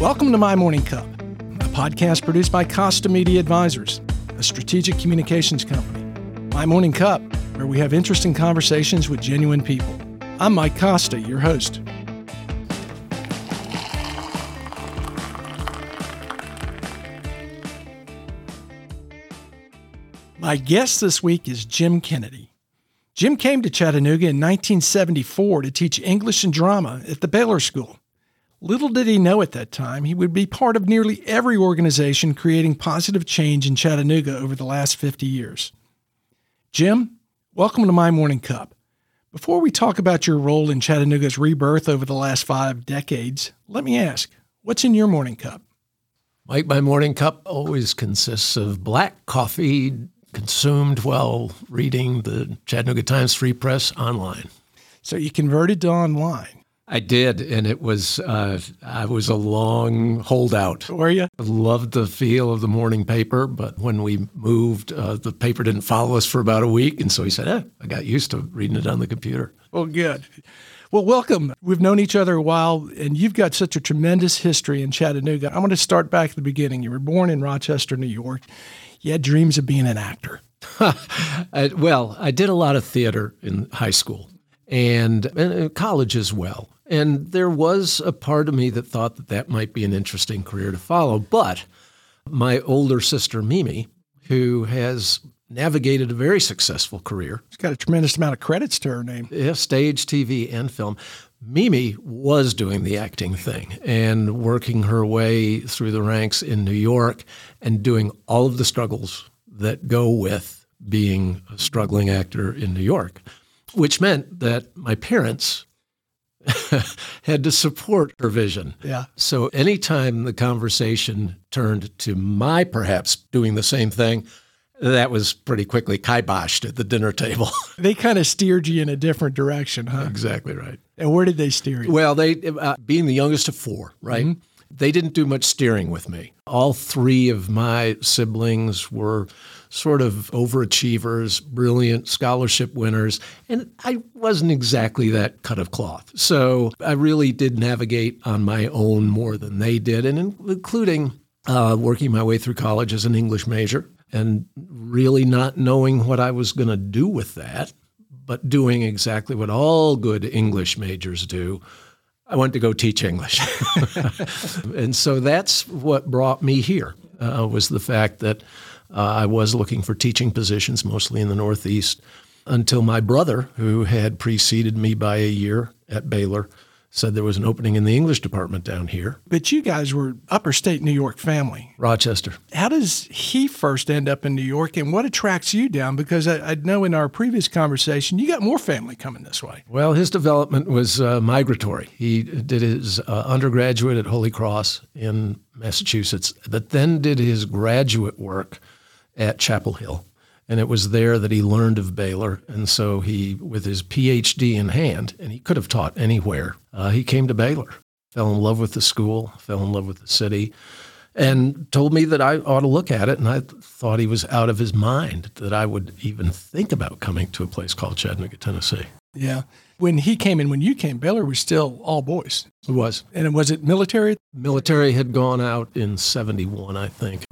Welcome to My Morning Cup, a podcast produced by Costa Media Advisors, a strategic communications company. My Morning Cup, where we have interesting conversations with genuine people. I'm Mike Costa, your host. My guest this week is Jim Kennedy. Jim came to Chattanooga in 1974 to teach English and drama at the Baylor School. Little did he know at that time he would be part of nearly every organization creating positive change in Chattanooga over the last 50 years. Jim, welcome to My Morning Cup. Before we talk about your role in Chattanooga's rebirth over the last 5 decades, let me ask, what's in your morning cup? Mike, my morning cup always consists of black coffee consumed while reading the Chattanooga Times Free Press online. So you converted to online. I did, and it was I was a long holdout. Were you? I loved the feel of the morning paper, but when we moved, the paper didn't follow us for about a week, and so he said, I got used to reading it on the computer. Well, good. Well, welcome. We've known each other a while, and you've got such a tremendous history in Chattanooga. I'm going to start back at the beginning. You were born in Rochester, New York. You had dreams of being an actor. I did a lot of theater in high school and college as well. And there was a part of me that thought that might be an interesting career to follow. But my older sister, Mimi, who has navigated a very successful career. She's got a tremendous amount of credits to her name. Yeah, stage, TV, and film. Mimi was doing the acting thing and working her way through the ranks in New York and doing all of the struggles that go with being a struggling actor in New York, which meant that my parents had to support her vision. Yeah. So anytime the conversation turned to my perhaps doing the same thing, that was pretty quickly kiboshed at the dinner table. They kind of steered you in a different direction, huh? Exactly right. And where did they steer you? Well, they, being the youngest of four, right? Mm-hmm. They didn't do much steering with me. All three of my siblings were sort of overachievers, brilliant scholarship winners, and I wasn't exactly that cut of cloth. So I really did navigate on my own more than they did, and including working my way through college as an English major and really not knowing what I was going to do with that, but doing exactly what all good English majors do. I went to go teach English. And so that's what brought me here, was the fact that I was looking for teaching positions, mostly in the Northeast, until my brother, who had preceded me by a year at Baylor, said there was an opening in the English department down here. But you guys were upper state New York family. Rochester. How does he first end up in New York, and what attracts you down? Because I know in our previous conversation, you got more family coming this way. Well, his development was migratory. He did his undergraduate at Holy Cross in Massachusetts, but then did his graduate work at Chapel Hill. And it was there that he learned of Baylor. And so he, with his PhD in hand, and he could have taught anywhere, he came to Baylor, fell in love with the school, fell in love with the city, and told me that I ought to look at it. And I thought he was out of his mind that I would even think about coming to a place called Chattanooga, Tennessee. Yeah. When he came and when you came, Baylor was still all boys. It was. And was it military? Military had gone out in 71, I think.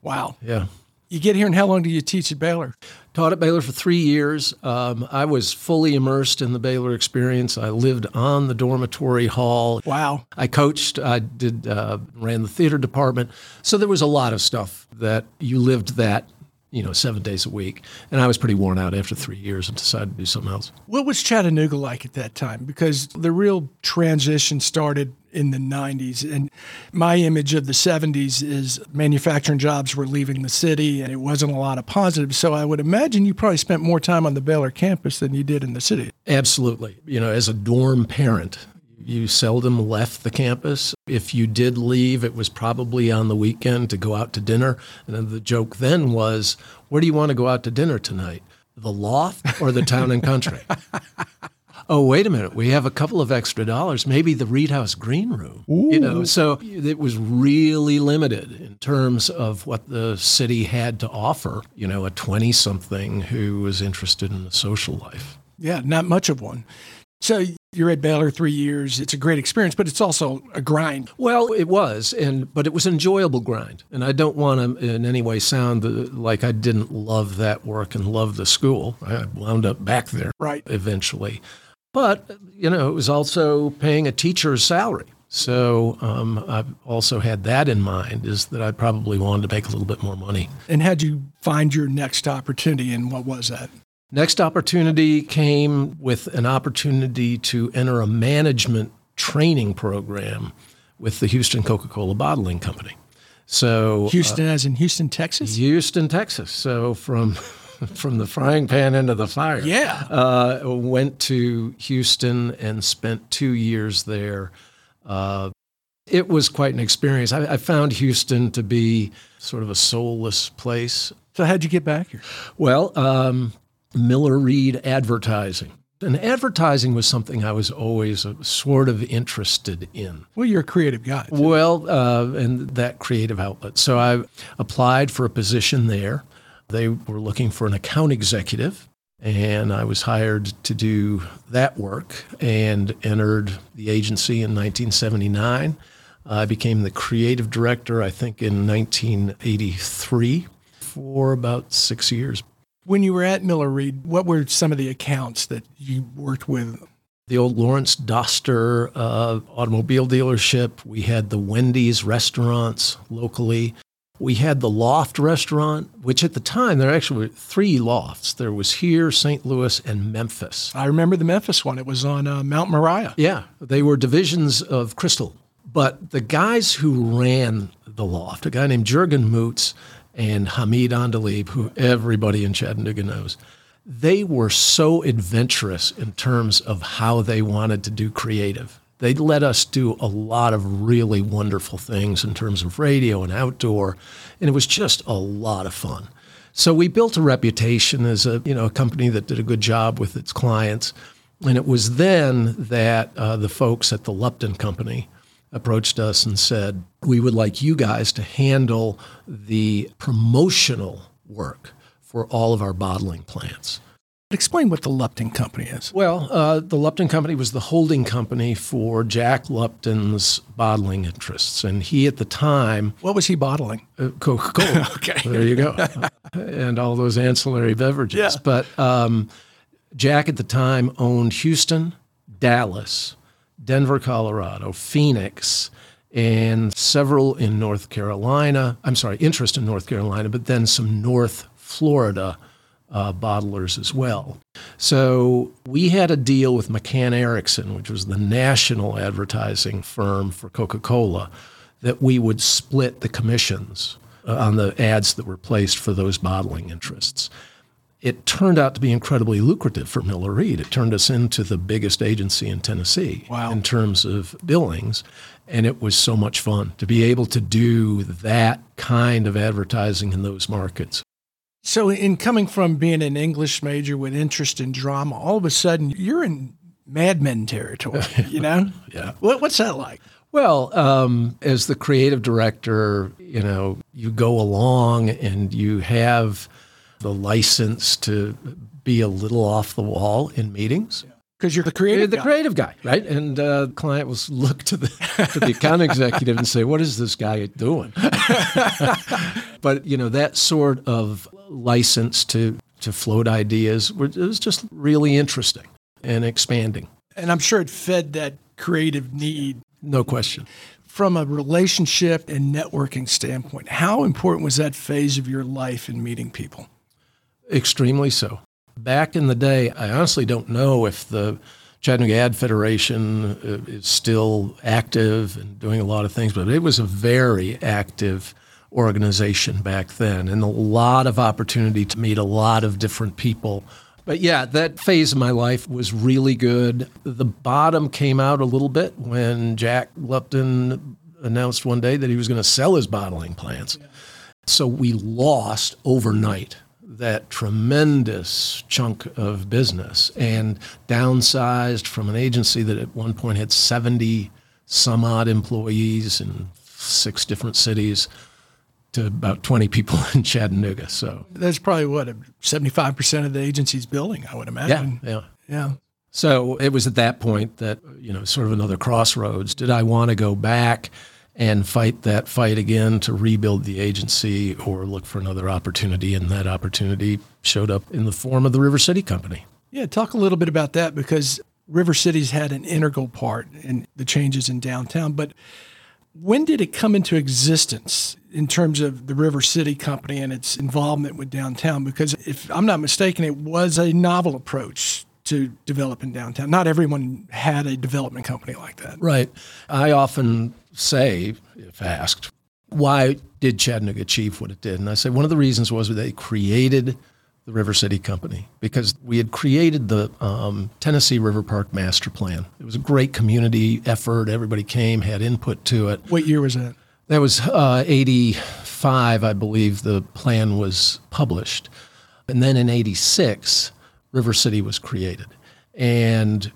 Wow. Yeah. You get here, and how long do you teach at Baylor? Taught at Baylor for 3 years. I was fully immersed in the Baylor experience. I lived on the dormitory hall. Wow. I coached. I did ran the theater department. So there was a lot of stuff that you lived that, 7 days a week. And I was pretty worn out after 3 years and decided to do something else. What was Chattanooga like at that time? Because the real transition started in the 90s. And my image of the 70s is manufacturing jobs were leaving the city, and it wasn't a lot of positives. So I would imagine you probably spent more time on the Baylor campus than you did in the city. Absolutely. As a dorm parent, you seldom left the campus. If you did leave, it was probably on the weekend to go out to dinner. And then the joke then was, where do you want to go out to dinner tonight? The loft or the town and country? Oh, wait a minute. We have a couple of extra dollars. Maybe the Reed House Green Room. Ooh. So it was really limited in terms of what the city had to offer, a 20-something who was interested in the social life. Yeah, not much of one. So You're at Baylor 3 years. It's a great experience, but it's also a grind. Well, it was, but it was an enjoyable grind. And I don't want to in any way sound like I didn't love that work and love the school. I wound up back there eventually. But, you know, it was also paying a teacher's salary. So I've also had that in mind, is that I probably wanted to make a little bit more money. And how'd you find your next opportunity, and what was that? Next opportunity came with an opportunity to enter a management training program with the Houston Coca-Cola Bottling Company. So Houston as in Houston, Texas? Houston, Texas. So from the frying pan into the fire. Yeah. Went to Houston and spent 2 years there. It was quite an experience. I found Houston to be sort of a soulless place. So how'd you get back here? Well, Miller Reid Advertising. And advertising was something I was always sort of interested in. Well, you're a creative guy. Too. Well, and that creative outlet. So I applied for a position there. They were looking for an account executive, and I was hired to do that work and entered the agency in 1979. I became the creative director, I think, in 1983 for about 6 years. When you were at Miller Reid, what were some of the accounts that you worked with? The old Lawrence Doster automobile dealership. We had the Wendy's restaurants locally. We had the Loft restaurant, which at the time, there actually were three lofts. There was here, St. Louis, and Memphis. I remember the Memphis one. It was on Mount Moriah. Yeah. They were divisions of Crystal. But the guys who ran the Loft, a guy named Juergen Mutz and Hamid Andalib, who everybody in Chattanooga knows, they were so adventurous in terms of how they wanted to do creative. They let us do a lot of really wonderful things in terms of radio and outdoor, and it was just a lot of fun. So we built a reputation as a company that did a good job with its clients, and it was then that the folks at the Lupton Company approached us and said, we would like you guys to handle the promotional work for all of our bottling plants. Explain what the Lupton Company is. Well, the Lupton Company was the holding company for Jack Lupton's bottling interests. And he, at the time... What was he bottling? Coca-Cola. Okay. There you go. And all those ancillary beverages. Yeah. But Jack, at the time, owned Houston, Dallas, Denver, Colorado, Phoenix, and several in North Carolina. I'm sorry, interest in North Carolina, but then some North Florida bottlers as well. So we had a deal with McCann Erickson, which was the national advertising firm for Coca-Cola, that we would split the commissions on the ads that were placed for those bottling interests. It turned out to be incredibly lucrative for Miller Reid. It turned us into the biggest agency in Tennessee in terms of billings, and it was so much fun to be able to do that kind of advertising in those markets. So in coming from being an English major with interest in drama, all of a sudden you're in Mad Men territory, you know? Yeah. What's that like? Well, as the creative director, you know, you go along and you have the license to be a little off the wall in meetings. Because you're the creative guy, right? And the client will look to the account executive and say, what is this guy doing? But, you know, that sort of license to float ideas, it was just really interesting and expanding. And I'm sure it fed that creative need. No question. From a relationship and networking standpoint, how important was that phase of your life in meeting people? Extremely so. Back in the day, I honestly don't know if the Chattanooga Ad Federation is still active and doing a lot of things, but it was a very active organization back then and a lot of opportunity to meet a lot of different people. But yeah, that phase of my life was really good. The bottom came out a little bit when Jack Lupton announced one day that he was going to sell his bottling plants. Yeah. So we lost overnight that tremendous chunk of business and downsized from an agency that at one point had 70 some odd employees in 6 different cities to about 20 people in Chattanooga. So that's probably 75% of the agency's billing, I would imagine. Yeah. So it was at that point that, you know, sort of another crossroads. Did I want to go back and fight that fight again to rebuild the agency or look for another opportunity? And that opportunity showed up in the form of the River City Company. Yeah, talk a little bit about that, because River City's had an integral part in the changes in downtown. But when did it come into existence in terms of the River City Company and its involvement with downtown? Because if I'm not mistaken, it was a novel approach to develop in downtown. Not everyone had a development company like that. Right. I often say, if asked, why did Chattanooga achieve what it did? And I say one of the reasons was they created the River City Company, because we had created the Tennessee River Park Master Plan. It was a great community effort. Everybody came, had input to it. What year was that? That was 85, I believe, the plan was published. And then in 86, River City was created. And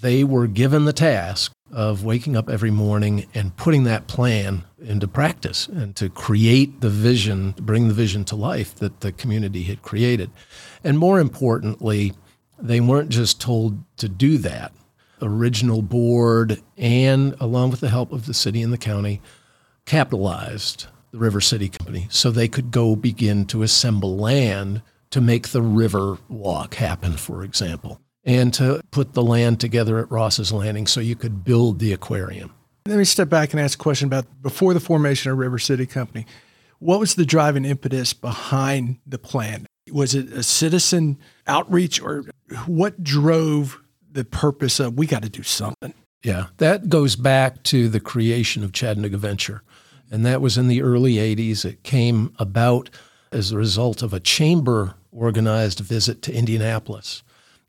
they were given the task of waking up every morning and putting that plan into practice and to create the vision, bring the vision to life that the community had created. And more importantly, they weren't just told to do that. Original board, and along with the help of the city and the county, capitalized the River City Company so they could go begin to assemble land to make the river walk happen, for example, and to put the land together at Ross's Landing so you could build the aquarium. Let me step back and ask a question about before the formation of River City Company. What was the driving impetus behind the plan? Was it a citizen outreach, or what drove the purpose of, we got to do something? Yeah, that goes back to the creation of Chattanooga Venture. And that was in the early 80s. It came about as a result of a chamber-organized visit to Indianapolis.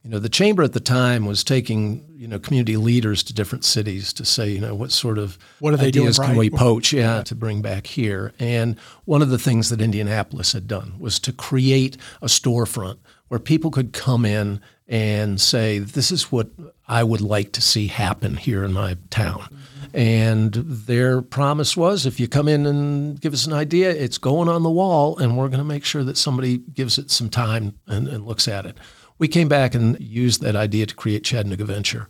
You know, the chamber at the time was taking, you know, community leaders to different cities to say, you know, what sort of ideas can we poach to bring back here. And one of the things that Indianapolis had done was to create a storefront where people could come in and say, this is what I would like to see happen here in my town. Mm-hmm. And their promise was, if you come in and give us an idea, it's going on the wall, and we're going to make sure that somebody gives it some time and looks at it. We came back and used that idea to create Chattanooga Venture.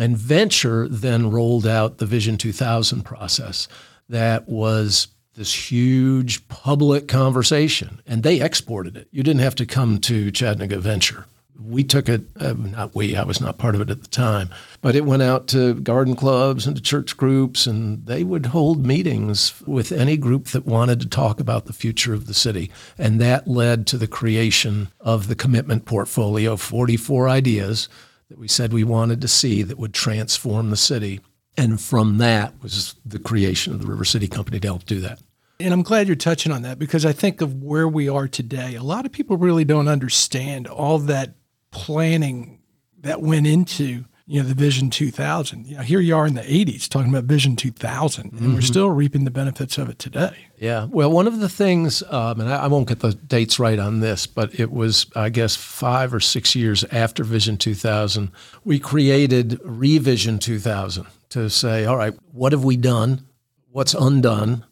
And Venture then rolled out the Vision 2000 process that was this huge public conversation, and they exported it. You didn't have to come to Chattanooga Venture. We took it, I was not part of it at the time, but it went out to garden clubs and to church groups, and they would hold meetings with any group that wanted to talk about the future of the city. And that led to the creation of the commitment portfolio, 44 ideas that we said we wanted to see that would transform the city. And from that was the creation of the River City Company to help do that. And I'm glad you're touching on that, because I think of where we are today. A lot of people really don't understand all that planning that went into, you know, the Vision 2000. You know, here you are in the 80s talking about Vision 2000, and mm-hmm. we're still reaping the benefits of it today. Yeah. Well, one of the things, and I won't get the dates right on this, but it was, I guess, 5 or 6 years after Vision 2000, we created Revision 2000 to say, all right, what have we done? What's undone?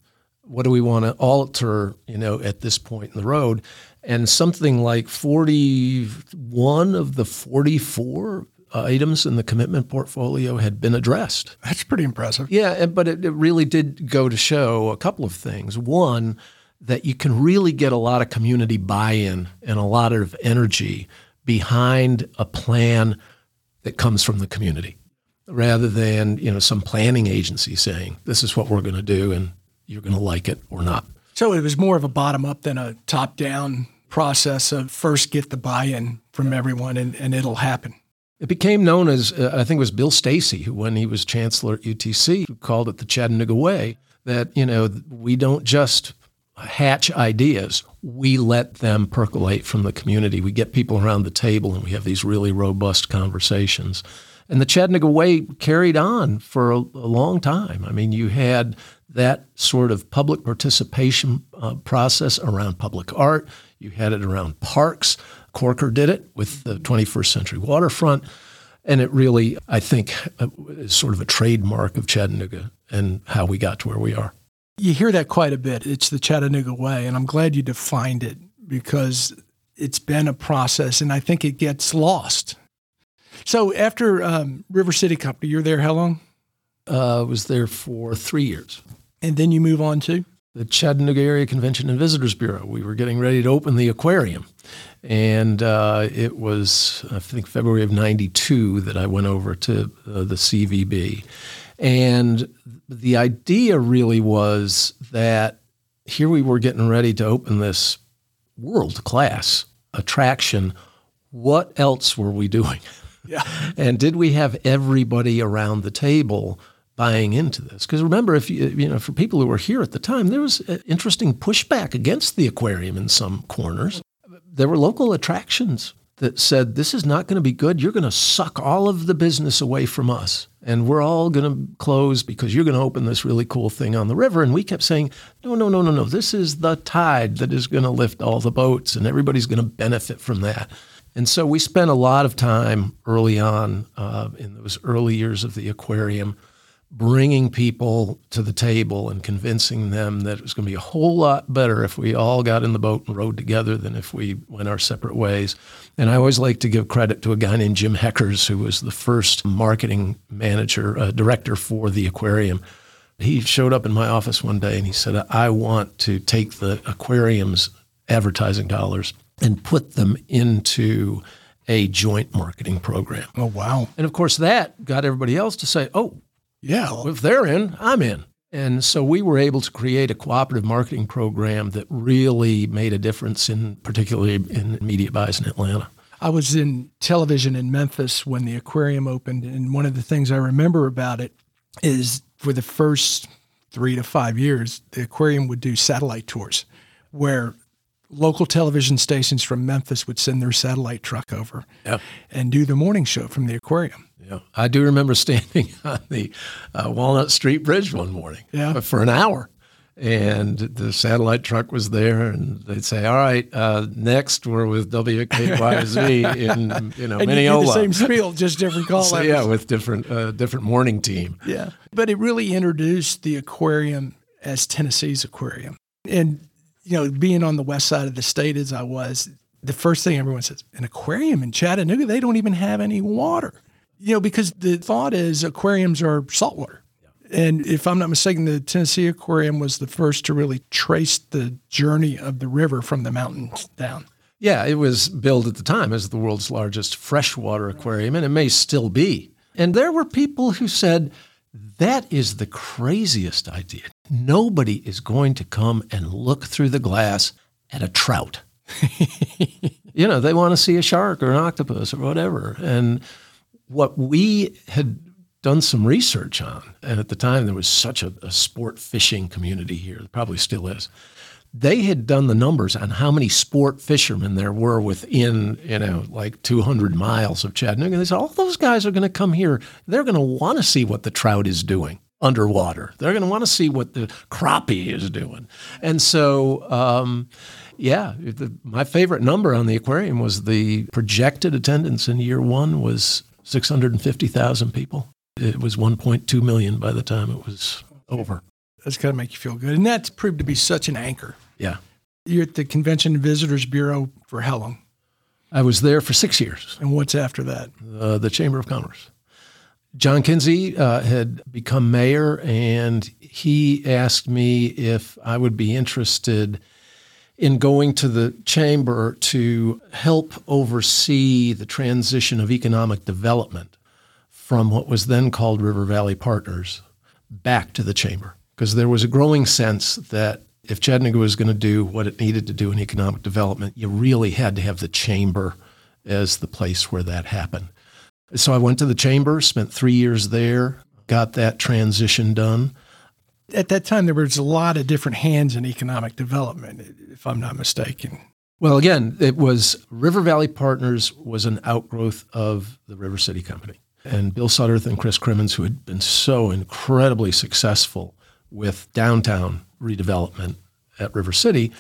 What do we want to alter, you know, at this point in the road? And something like 41 of the 44 items in the commitment portfolio had been addressed. That's pretty impressive. Yeah, but it really did go to show a couple of things. One, that you can really get a lot of community buy-in and a lot of energy behind a plan that comes from the community, rather than, you know, some planning agency saying, this is what we're going to do and you're going to like it or not. So it was more of a bottom-up than a top-down process of first get the buy-in from everyone and it'll happen. It became known as, I think it was Bill Stacy, who when he was chancellor at UTC, who called it the Chattanooga Way, that, you know, we don't just hatch ideas. We let them percolate from the community. We get people around the table and we have these really robust conversations. And the Chattanooga Way carried on for a long time. I mean, you had that sort of public participation process around public art. You had it around parks. Corker did it with the 21st Century Waterfront. And it really, I think, is sort of a trademark of Chattanooga and how we got to where we are. You hear that quite a bit. It's the Chattanooga Way. And I'm glad you defined it, because it's been a process, and I think it gets lost. So after River City Company, you're there how long? I was there for 3 years. And then you move on to? The Chattanooga Area Convention and Visitors Bureau. We were getting ready to open the aquarium. And it was, I think, February of 92 that I went over to the CVB. And the idea really was that here we were getting ready to open this world-class attraction. What else were we doing? Yeah. And did we have everybody around the table buying into this? Because remember, if you know, for people who were here at the time, there was interesting pushback against the aquarium in some corners. There were local attractions that said, this is not going to be good. You're going to suck all of the business away from us. And we're all going to close because you're going to open this really cool thing on the river. And we kept saying, no. This is the tide that is going to lift all the boats and everybody's going to benefit from that. And so we spent a lot of time early on in those early years of the aquarium bringing people to the table and convincing them that it was going to be a whole lot better if we all got in the boat and rowed together than if we went our separate ways. And I always like to give credit to a guy named Jim Heckers, who was the first marketing manager, director for the aquarium. He showed up in my office one day and he said, I want to take the aquarium's advertising dollars and put them into a joint marketing program. Oh, wow. And of course, that got everybody else to say, oh, yeah, if they're in, I'm in. And so we were able to create a cooperative marketing program that really made a difference, in particularly in media buys in Atlanta. I was in television in Memphis when the aquarium opened, and one of the things I remember about it is for the first 3 to 5 years, the aquarium would do satellite tours where local television stations from Memphis would send their satellite truck over and do the morning show from the aquarium. Yeah, I do remember standing on the Walnut Street Bridge one morning for an hour, and the satellite truck was there, and they'd say, all right, next we're with WKYZ in and Mineola. You did the same spiel, just different call letters. So, yeah, with different morning team. Yeah, but it really introduced the aquarium as Tennessee's aquarium. And, you know, being on the west side of the state as I was, the first thing everyone says, an aquarium in Chattanooga? They don't even have any water. You know, because the thought is aquariums are saltwater. And if I'm not mistaken, the Tennessee Aquarium was the first to really trace the journey of the river from the mountains down. Yeah, it was billed at the time as the world's largest freshwater aquarium, and it may still be. And there were people who said, that is the craziest idea. Nobody is going to come and look through the glass at a trout. You know, they want to see a shark or an octopus or whatever. And what we had done some research on, and at the time there was such a sport fishing community here, probably still is, they had done the numbers on how many sport fishermen there were within, you know, like 200 miles of Chattanooga. And they said, all those guys are going to come here. They're going to want to see what the trout is doing underwater. They're going to want to see what the crappie is doing. And so, my favorite number on the aquarium was the projected attendance in year one was 650,000 people. It was 1.2 million by the time it was over. That's got to make you feel good. And that's proved to be such an anchor. Yeah. You're at the Convention and Visitors Bureau for how long? I was there for 6 years. And what's after that? The Chamber of Commerce. John Kinsey had become mayor, and he asked me if I would be interested in going to the chamber to help oversee the transition of economic development from what was then called River Valley Partners back to the chamber. Because there was a growing sense that if Chattanooga was going to do what it needed to do in economic development, you really had to have the chamber as the place where that happened. So I went to the chamber, spent 3 years there, got that transition done. At that time, there was a lot of different hands in economic development, if I'm not mistaken. Well, again, it was River Valley Partners was an outgrowth of the River City Company. And Bill Sutterth and Chris Crimmins, who had been so incredibly successful with downtown redevelopment at River City,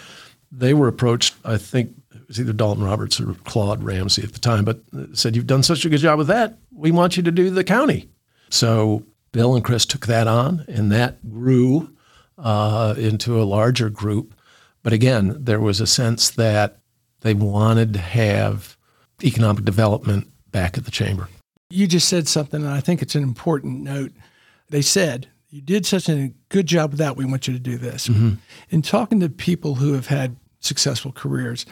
they were approached, I think, it was either Dalton Roberts or Claude Ramsey at the time, but said, you've done such a good job with that, we want you to do the county. So Bill and Chris took that on, and that grew into a larger group. But again, there was a sense that they wanted to have economic development back at the chamber. You just said something, and I think it's an important note. They said, you did such a good job of that, we want you to do this. Mm-hmm. In talking to people who have had successful careers,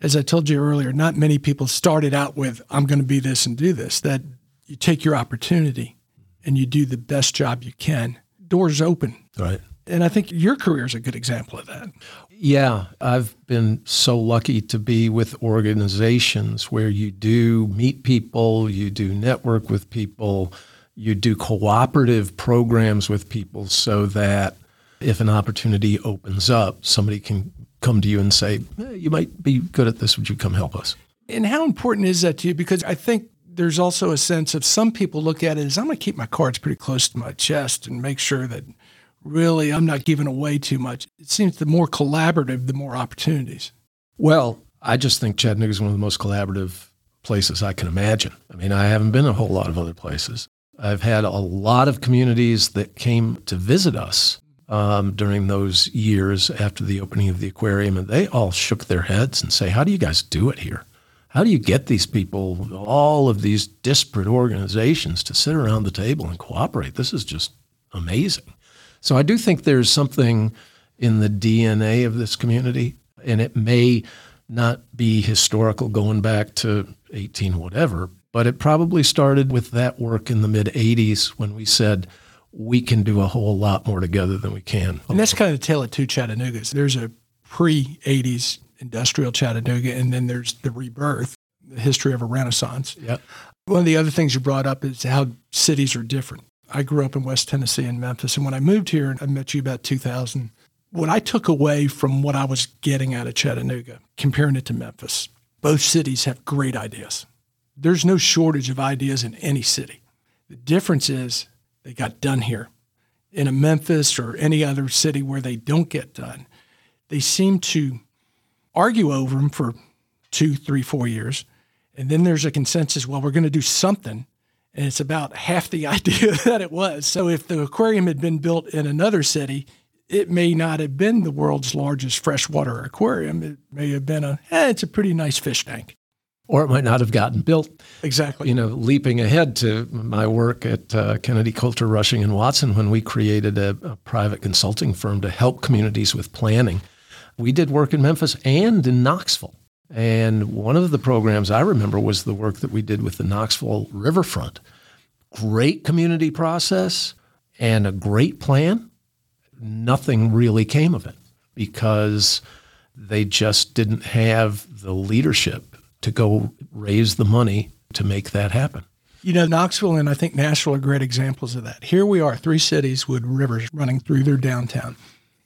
as I told you earlier, not many people started out with, I'm going to be this and do this. That you take your opportunity and you do the best job you can. Doors open. Right. And I think your career is a good example of that. Yeah. I've been so lucky to be with organizations where you do meet people, you do network with people, you do cooperative programs with people so that if an opportunity opens up, somebody can come to you and say, hey, you might be good at this. Would you come help us? And how important is that to you? Because I think there's also a sense of some people look at it as I'm going to keep my cards pretty close to my chest and make sure that really I'm not giving away too much. It seems the more collaborative, the more opportunities. Well, I just think Chattanooga is one of the most collaborative places I can imagine. I mean, I haven't been a whole lot of other places. I've had a lot of communities that came to visit us during those years after the opening of the aquarium, and they all shook their heads and say, how do you guys do it here? How do you get these people, all of these disparate organizations, to sit around the table and cooperate? This is just amazing. So I do think there's something in the DNA of this community, and it may not be historical going back to 18 whatever, but it probably started with that work in the mid-'80s when we said, we can do a whole lot more together than we can. And that's kind of the tale of two Chattanoogas. There's a pre-'80s industrial Chattanooga, and then there's the rebirth, the history of a renaissance. Yep. One of the other things you brought up is how cities are different. I grew up in West Tennessee and Memphis, and when I moved here, I met you about 2000. What I took away from what I was getting out of Chattanooga, comparing it to Memphis, both cities have great ideas. There's no shortage of ideas in any city. The difference is they got done here. In a Memphis or any other city where they don't get done, they seem to argue over them for 2, 3, 4 years. And then there's a consensus, well, we're going to do something. And it's about half the idea that it was. So if the aquarium had been built in another city, it may not have been the world's largest freshwater aquarium. It may have been it's a pretty nice fish tank. Or it might not have gotten built. Exactly. You know, leaping ahead to my work at Kennedy, Coulter, Rushing, and Watson, when we created a private consulting firm to help communities with planning, we did work in Memphis and in Knoxville. And one of the programs I remember was the work that we did with the Knoxville Riverfront. Great community process and a great plan. Nothing really came of it because they just didn't have the leadership to go raise the money to make that happen. You know, Knoxville and I think Nashville are great examples of that. Here we are, three cities with rivers running through their downtown.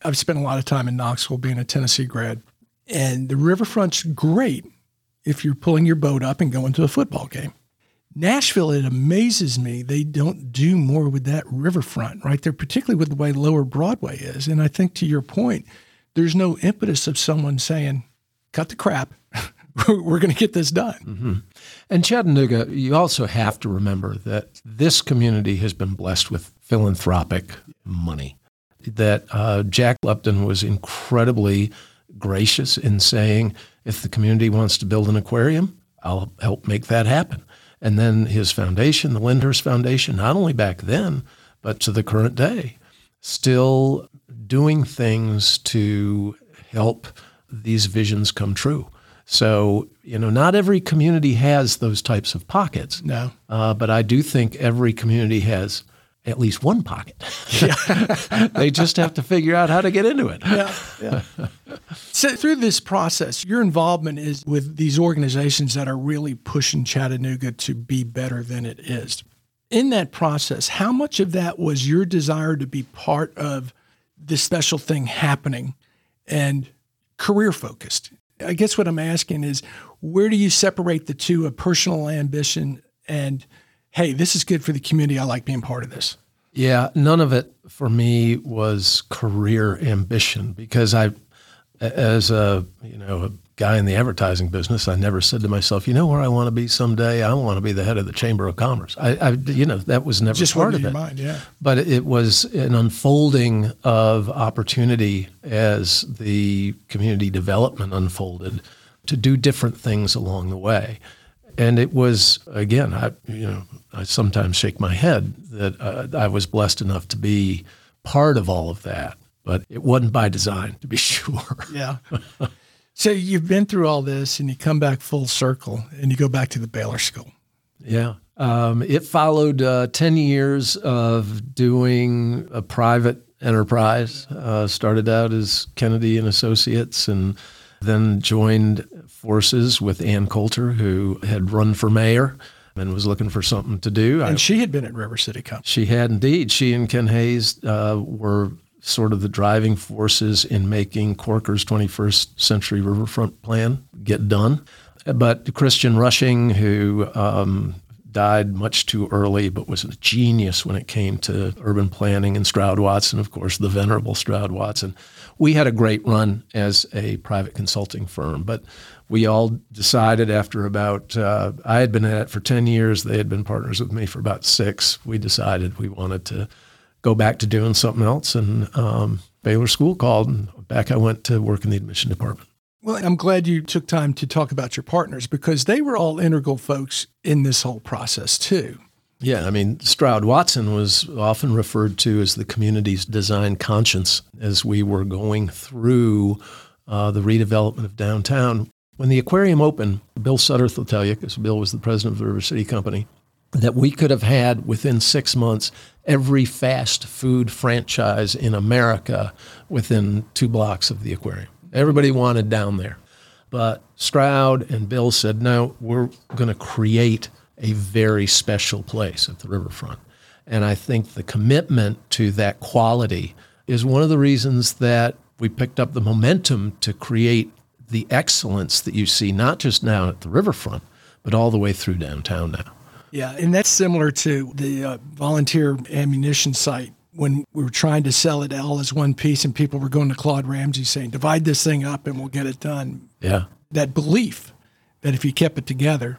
I've spent a lot of time in Knoxville being a Tennessee grad, and the riverfront's great if you're pulling your boat up and going to a football game. Nashville, it amazes me, they don't do more with that riverfront right there, particularly with the way Lower Broadway is. And I think to your point, there's no impetus of someone saying, cut the crap. We're going to get this done. Mm-hmm. And Chattanooga, you also have to remember that this community has been blessed with philanthropic money. That Jack Lupton was incredibly gracious in saying, if the community wants to build an aquarium, I'll help make that happen. And then his foundation, the Lindhurst Foundation, not only back then, but to the current day, still doing things to help these visions come true. So, you know, not every community has those types of pockets. No. But I do think every community has at least one pocket. Yeah. They just have to figure out how to get into it. Yeah. So through this process, your involvement is with these organizations that are really pushing Chattanooga to be better than it is. In that process, how much of that was your desire to be part of this special thing happening and career-focused? I guess what I'm asking is, where do you separate the two, a personal ambition and, hey, this is good for the community, I like being part of this? Yeah, none of it for me was career ambition because I, as a guy in the advertising business, I never said to myself, you know where I want to be someday? I want to be the head of the Chamber of Commerce. I that was never just part of it. Mind, yeah. But it was an unfolding of opportunity as the community development unfolded to do different things along the way. And it was, again, I sometimes shake my head that I was blessed enough to be part of all of that, but it wasn't by design, to be sure. Yeah. So you've been through all this and you come back full circle and you go back to the Baylor School. Yeah. It followed 10 years of doing a private enterprise. Started out as Kennedy and Associates and then joined forces with Ann Coulter, who had run for mayor and was looking for something to do. And she had been at River City Company. She had indeed. She and Ken Hayes were sort of the driving forces in making Corker's 21st Century Riverfront Plan get done. But Christian Rushing, who died much too early, but was a genius when it came to urban planning, and Stroud Watson, of course, the venerable Stroud Watson. We had a great run as a private consulting firm, but we all decided after about, I had been at it for 10 years, they had been partners with me for about 6. We decided we wanted to go back to doing something else, and Baylor School called, and back I went to work in the admission department. Well, I'm glad you took time to talk about your partners because they were all integral folks in this whole process too. Yeah, I mean, Stroud Watson was often referred to as the community's design conscience as we were going through the redevelopment of downtown. When the aquarium opened, Bill Sutterth will tell you, because Bill was the president of the River City Company, that we could have had within 6 months every fast food franchise in America within 2 blocks of the aquarium. Everybody wanted down there. But Stroud and Bill said, no, we're going to create a very special place at the riverfront. And I think the commitment to that quality is one of the reasons that we picked up the momentum to create the excellence that you see not just now at the riverfront, but all the way through downtown now. Yeah, and that's similar to the volunteer ammunition site. When we were trying to sell it all as one piece and people were going to Claude Ramsey saying, divide this thing up and we'll get it done. Yeah. That belief that if you kept it together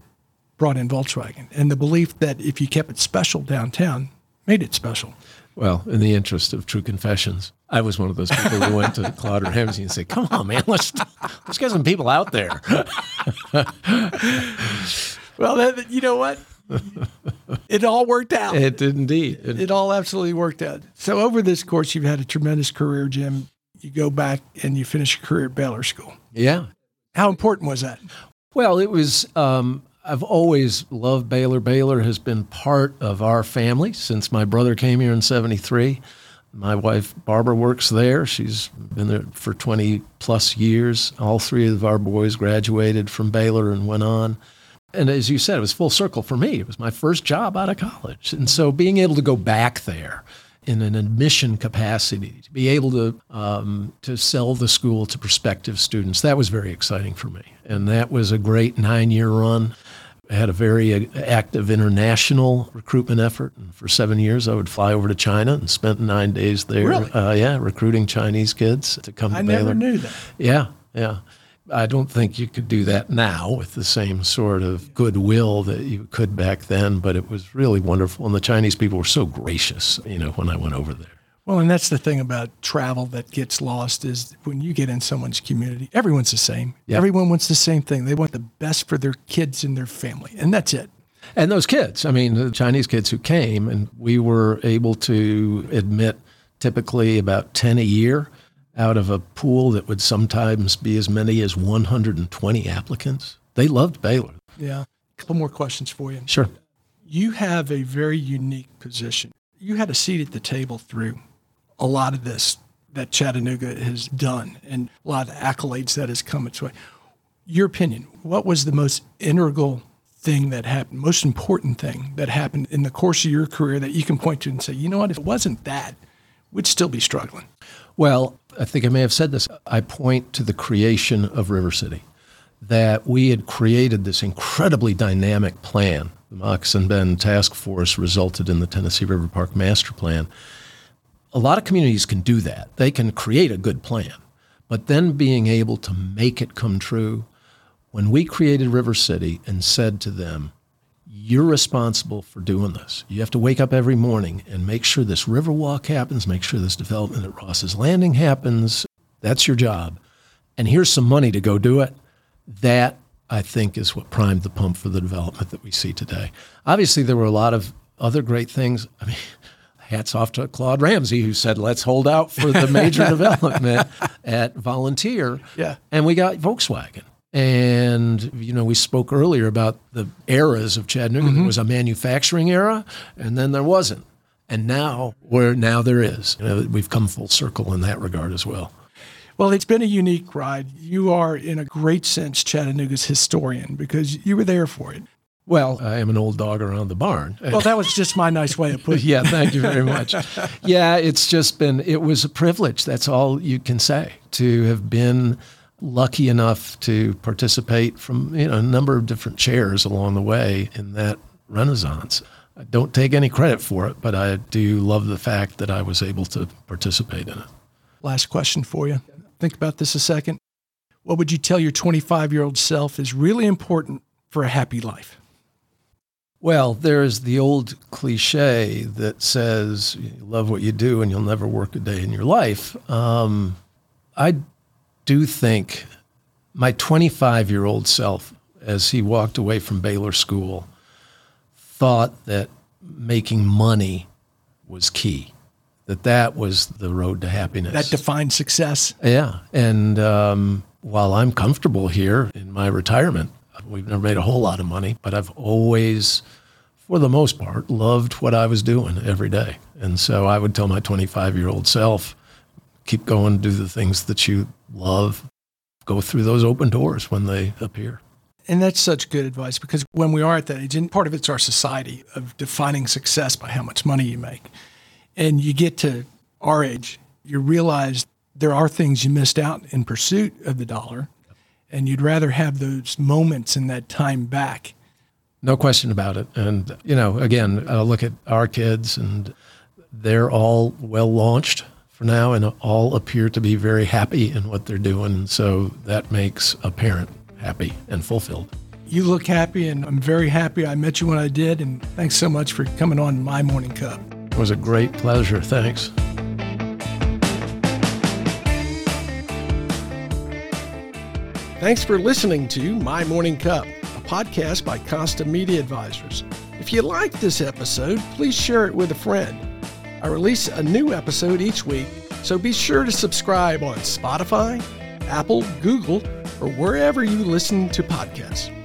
brought in Volkswagen, and the belief that if you kept it special downtown made it special. Well, in the interest of true confessions, I was one of those people who went to Claude Ramsey and said, come on, man, let's get some people out there. Well, then, you know what? It all worked out. It did indeed. It all absolutely worked out. So over this course, you've had a tremendous career, Jim. You go back and you finish your career at Baylor School. Yeah. How important was that? Well, it was, I've always loved Baylor. Baylor has been part of our family since my brother came here in 1973. My wife, Barbara, works there. She's been there for 20 plus years. All 3 of our boys graduated from Baylor and went on. And as you said, it was full circle for me. It was my first job out of college. And so being able to go back there in an admission capacity, to be able to sell the school to prospective students, that was very exciting for me. And that was a great 9-year run. I had a very active international recruitment effort. And for 7 years, I would fly over to China and spent 9 days there. Really? Recruiting Chinese kids to come to Baylor. I never knew that. Yeah. I don't think you could do that now with the same sort of goodwill that you could back then, but it was really wonderful. And the Chinese people were so gracious, when I went over there. Well, and that's the thing about travel that gets lost is when you get in someone's community, everyone's the same. Yeah. Everyone wants the same thing. They want the best for their kids and their family, and that's it. And those kids, the Chinese kids who came, and we were able to admit typically about 10 a year out of a pool that would sometimes be as many as 120 applicants. They loved Baylor. Yeah. A couple more questions for you. Sure. You have a very unique position. You had a seat at the table through a lot of this that Chattanooga has done and a lot of accolades that has come its way. Your opinion, what was the most integral thing that happened, most important thing that happened in the course of your career that you can point to and say, you know what, if it wasn't that, we'd still be struggling? Well, I think I may have said this. I point to the creation of River City, that we had created this incredibly dynamic plan. The Mox and Bend Task Force resulted in the Tennessee River Park Master Plan. A lot of communities can do that. They can create a good plan, but then being able to make it come true. When we created River City and said to them, you're responsible for doing this. You have to wake up every morning and make sure this river walk happens, make sure this development at Ross's Landing happens. That's your job. And here's some money to go do it. That I think is what primed the pump for the development that we see today. Obviously, there were a lot of other great things. I mean, hats off to Claude Ramsey, who said, let's hold out for the major development at Volunteer. Yeah. And we got Volkswagen. And, you know, we spoke earlier about the eras of Chattanooga. Mm-hmm. There was a manufacturing era, and then there wasn't. And now there is. You know, we've come full circle in that regard as well. Well, it's been a unique ride. You are, in a great sense, Chattanooga's historian because you were there for it. Well, I am an old dog around the barn. Well, that was just my nice way of putting it. Yeah, thank you very much. Yeah, it's just been, it was a privilege. That's all you can say, to have been lucky enough to participate from, you know, a number of different chairs along the way in that renaissance. I don't take any credit for it, but I do love the fact that I was able to participate in it. Last question for you. Think about this a second. What would you tell your 25-year-old self is really important for a happy life? Well, there's the old cliche that says, you love what you do and you'll never work a day in your life. I do think my 25-year-old self, as he walked away from Baylor School, thought that making money was key, that was the road to happiness. That defined success. Yeah. And while I'm comfortable here in my retirement, we've never made a whole lot of money, but I've always, for the most part, loved what I was doing every day. And so I would tell my 25-year-old self, keep going, do the things that you love, go through those open doors when they appear. And that's such good advice, because when we are at that age, and part of it's our society of defining success by how much money you make. And you get to our age, you realize there are things you missed out in pursuit of the dollar, and you'd rather have those moments and that time back. No question about it. And, you know, again, I look at our kids, and they're all well launched for now and all appear to be very happy in what they're doing. So that makes a parent happy and fulfilled. You look happy, and I'm very happy I met you when I did. And thanks so much for coming on My Morning Cup. It was a great pleasure. Thanks. Thanks for listening to My Morning Cup, a podcast by Costa Media Advisors. If you liked this episode, please share it with a friend. I release a new episode each week, so be sure to subscribe on Spotify, Apple, Google, or wherever you listen to podcasts.